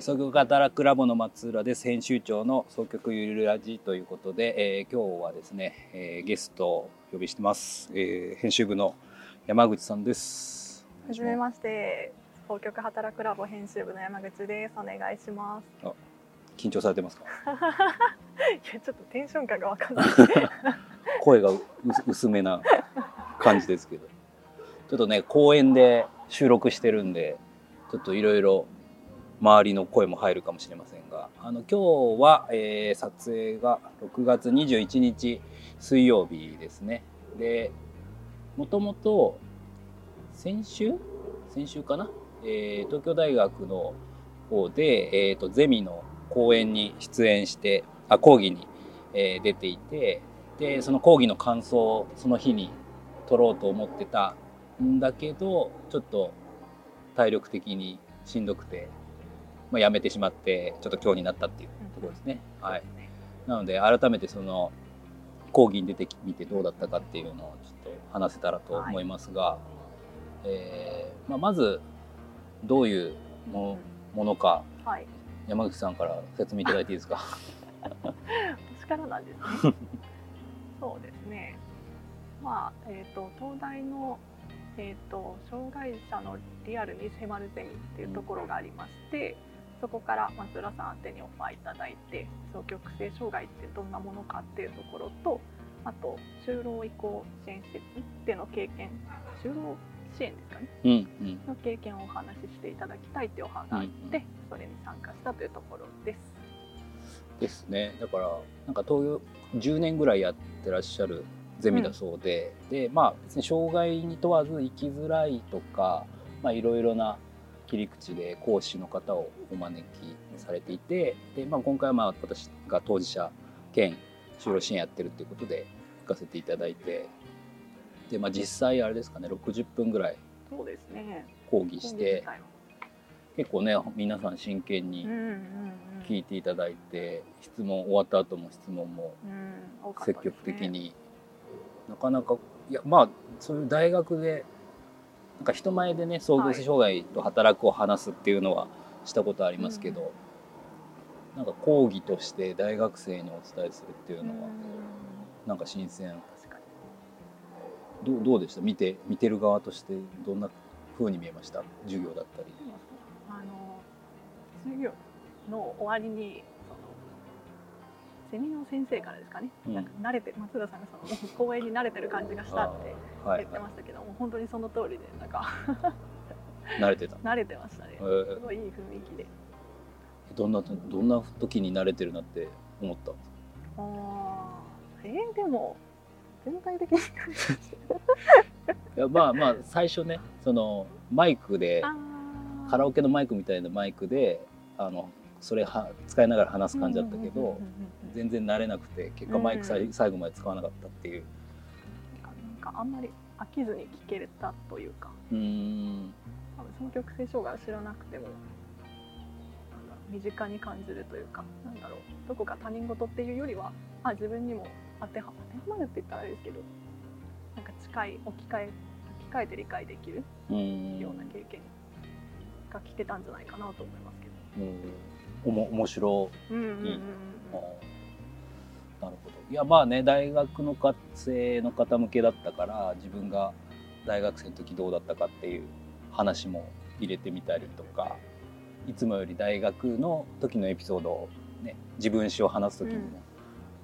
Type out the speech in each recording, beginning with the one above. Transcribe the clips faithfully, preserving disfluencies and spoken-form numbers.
箏曲働くラボの松浦です。編集長の箏曲ゆるラジということで、えー、今日はですね、えー、ゲストを呼びしてます、えー、編集部の山口さんです。はじめまして、箏曲働くラボ編集部の山口です。お願いします。あ、緊張されてますか？いや、ちょっとテンション感がわかんない声が薄めな感じですけど、ちょっとね、公園で収録してるんで、ちょっといろいろ周りの声も入るかもしれませんが、あの今日は、えー、撮影がろくがつにじゅういちにち水曜日ですね。で、もともと先週先週かな、えー、東京大学の方で、えー、とゼミの講演に出演してあ講義に、えー、出ていて、でその講義の感想をその日に撮ろうと思ってたんだけど、ちょっと体力的にしんどくて、まあ、やめてしまって、ちょっと今日になったっていうところですね、はい。なので改めてその講義に出てみてどうだったかっていうのをちょっと話せたらと思いますが、はい、えーまあ、まずどういう も, ものか、はい、山口さんから説明いただいていいですか？私からなんですね。そうですね、まあえー、と東大のえー、と障害者のリアルに迫るゼミっていうところがありまして、そこから松浦さん宛てにオファーいただいて、双極性障害ってどんなものかっていうところと、あと就労移行支援施設での経験、就労支援ですかね、うんうん、の経験をお話ししていただきたいっていうオファーがあって、うんうん、それに参加したというところですですね。だからなんか東京じゅうねんぐらいやってらっしゃるゼミだそうで、うん、でまあ別に障害に問わず生きづらいとか、まあいろいろな切り口で講師の方をお招きされていて、でまあ今回はまあ私が当事者兼就労支援やってるっていうことで行かせていただいて、でまあ実際あれですかね、ろくじゅっぷんぐらい講義して、そうですね、結構ね皆さん真剣に聞いていただいて、質問終わった後も質問も積極的に、なかなかいや、まあそういう大学でなんか人前でね、双極性障害と働くを話すっていうのはしたことありますけど、はい、うん、なんか講義として大学生にお伝えするっていうのは、うん、なんか新鮮。確かに。どう、どうでした？見て見てる側としてどんな風に見えました？授業だったり。あの授業の終わりに。ゼミの先生からですかね、なんか慣れて、松田さんがその講演に慣れてる感じがしたって言ってましたけど、はいはい、もう本当にその通りで、なんか慣れてた慣れてましたね、えー、すごいいい雰囲気で。どんなどんな時に慣れてるなって思ったんですか？あー、えー、でも全体的にいや、まあまあ最初ね、そのマイクでカラオケのマイクみたいなマイクであのそれは使いながら話す感じだったけど、全然慣れなくて、結果マイク最後まで使わなかったっていう、うん、なんかあんまり飽きずに聴けれたというか、うーん、多分その曲性障害を知らなくても身近に感じるというか、なんだろう、どこか他人事っていうよりは、あ、自分にも当てはまるって言ったらあれですけど、なんか近い置き換え置き換えて理解できるような経験が聞けたんじゃないかなと思いますけど、うん、おも面白い、うんうんうん、なるほど。いや、まあね、大学の学生の方向けだったから、自分が大学生の時どうだったかっていう話も入れてみたりとか、いつもより大学の時のエピソードを、ね、自分史を話す時にも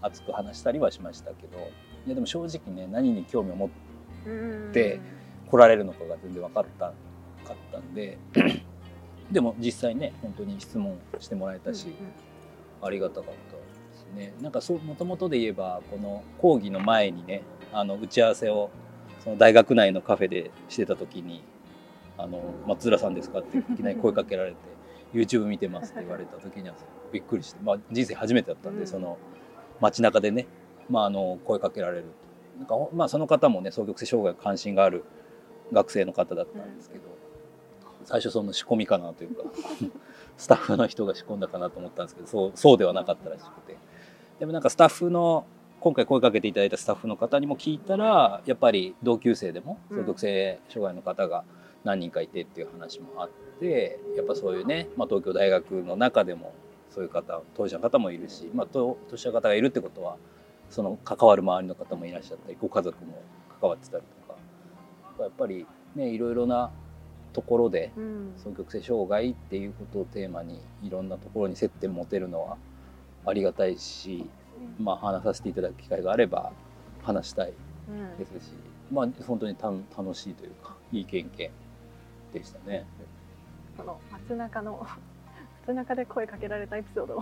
熱く話したりはしましたけど、うん、いやでも正直ね、何に興味を持って来られるのかが全然分かったかったんででも実際ね、本当に質問してもらえたし、うんうん、ありがたかったですね。なんかそう、もともとで言えば、この講義の前にね、あの打ち合わせをその大学内のカフェでしてた時に、あの松浦さんですかっていきなり声かけられてYouTube 見てますって言われた時にはびっくりして、まあ、人生初めてだったんで、その街中でね、まあ、あの声かけられる、なんか、まあ、その方もね、双極性障害関心がある学生の方だったんですけど、うん、最初その仕込みかなというかスタッフの人が仕込んだかなと思ったんですけど、そう、そうではなかったらしくて、でもなんかスタッフの今回声かけていただいたスタッフの方にも聞いたら、やっぱり同級生でも双極性障害の方が何人かいてっていう話もあって、やっぱそういうね、まあ、東京大学の中でもそういう方、当事者の方もいるし、まあ、当事者の方がいるってことはその関わる周りの方もいらっしゃったり、ご家族も関わってたりとか、やっぱりね、いろいろなところで、うん、その極性障害っていうことをテーマにいろんなところに接点持てるのはありがたいし、まあ、話させていただく機会があれば話したいですし、うん、まあ、本当にた楽しいというかいい経験でしたね。その松中の松中で声かけられたエピソードを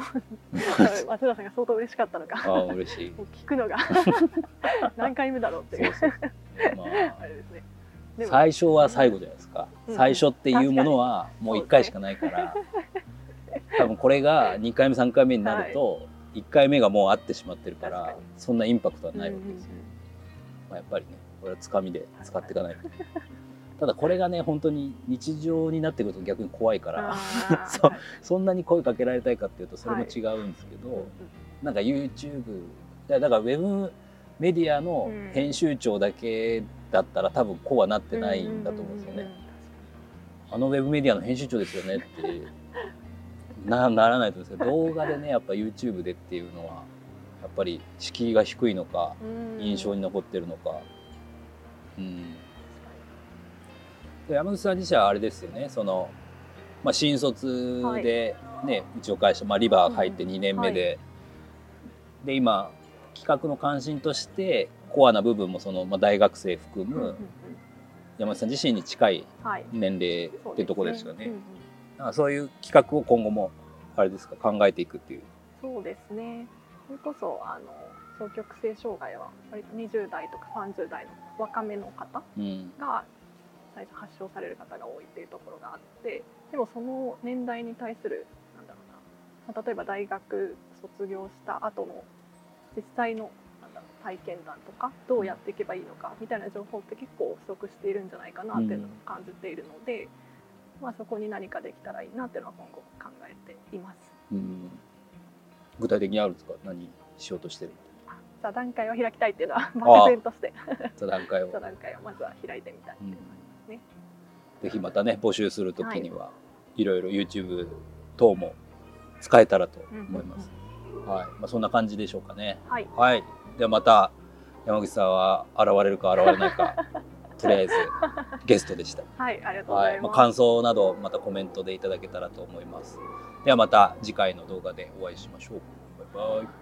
松田さんが相当嬉しかったのか、あ、嬉しいもう聞くのが何回目だろうっていう、そうそう、まあ、あれですね。でも最初は最後じゃないですか、うん、最初っていうものはもういっかいしかないから、ね、多分これがにかいめさんかいめになると、はい、いっかいめがもうあってしまってるから、そんなインパクトはないわけですよ、うんうんうん、まあ、やっぱりね、これはつかみで使っていかないと、はい、ただこれがね本当に日常になってくると逆に怖いからそ, そんなに声かけられたいかっていうとそれも違うんですけど、はい、なんか YouTube だからウェブメディアの編集長だけだったら多分こうはなってないんだと思うんですよね、うんうんうんうん、あのウェブメディアの編集長ですよねってな, ならないと思うんですけど、動画でね、やっぱ YouTube でっていうのはやっぱり敷居が低いのか印象に残ってるのか、うん、で山口さん自身はあれですよね、その、まあ、新卒で、ね、はい、うちの会社、まあ、リバー入ってにねんめで、うん、はい、で今企画の関心としてコアな部分もその、まあ、大学生含む、うんうん、山口さん自身に近い年齢ってとこですよね、はい、そうですね、うんうん、そういう企画を今後もあれですか、考えていくっていう。そうですね。それこそあの双極性障害は割とにじゅう代とかさんじゅう代の若めの方が最初発症される方が多いっていうところがあって、でもその年代に対するなんだろうな、例えば大学卒業した後の実際のなんだろう体験談とかどうやっていけばいいのかみたいな情報って結構不足しているんじゃないかなっていうのを感じているので。うん、まあ、そこに何かできたらいいなっていうのは今後考えています。うん、具体的にあるんですか、何しようとしてる？座談会を開きたいっていうのは漠然として座談会を座談会をまずは開いてみたいっていう感じですね、うん、ぜひまたね、募集するときには、はい、いろいろ YouTube 等も使えたらと思います、うんうんうん、はい、まあ、そんな感じでしょうかね、はい、はい、ではまた山口さんは現れるか現れないかとりあえずゲストでした。はい、ありがとうございます。はい、まあ、感想などまたコメントでいただけたらと思います。ではまた次回の動画でお会いしましょう。バイバイ。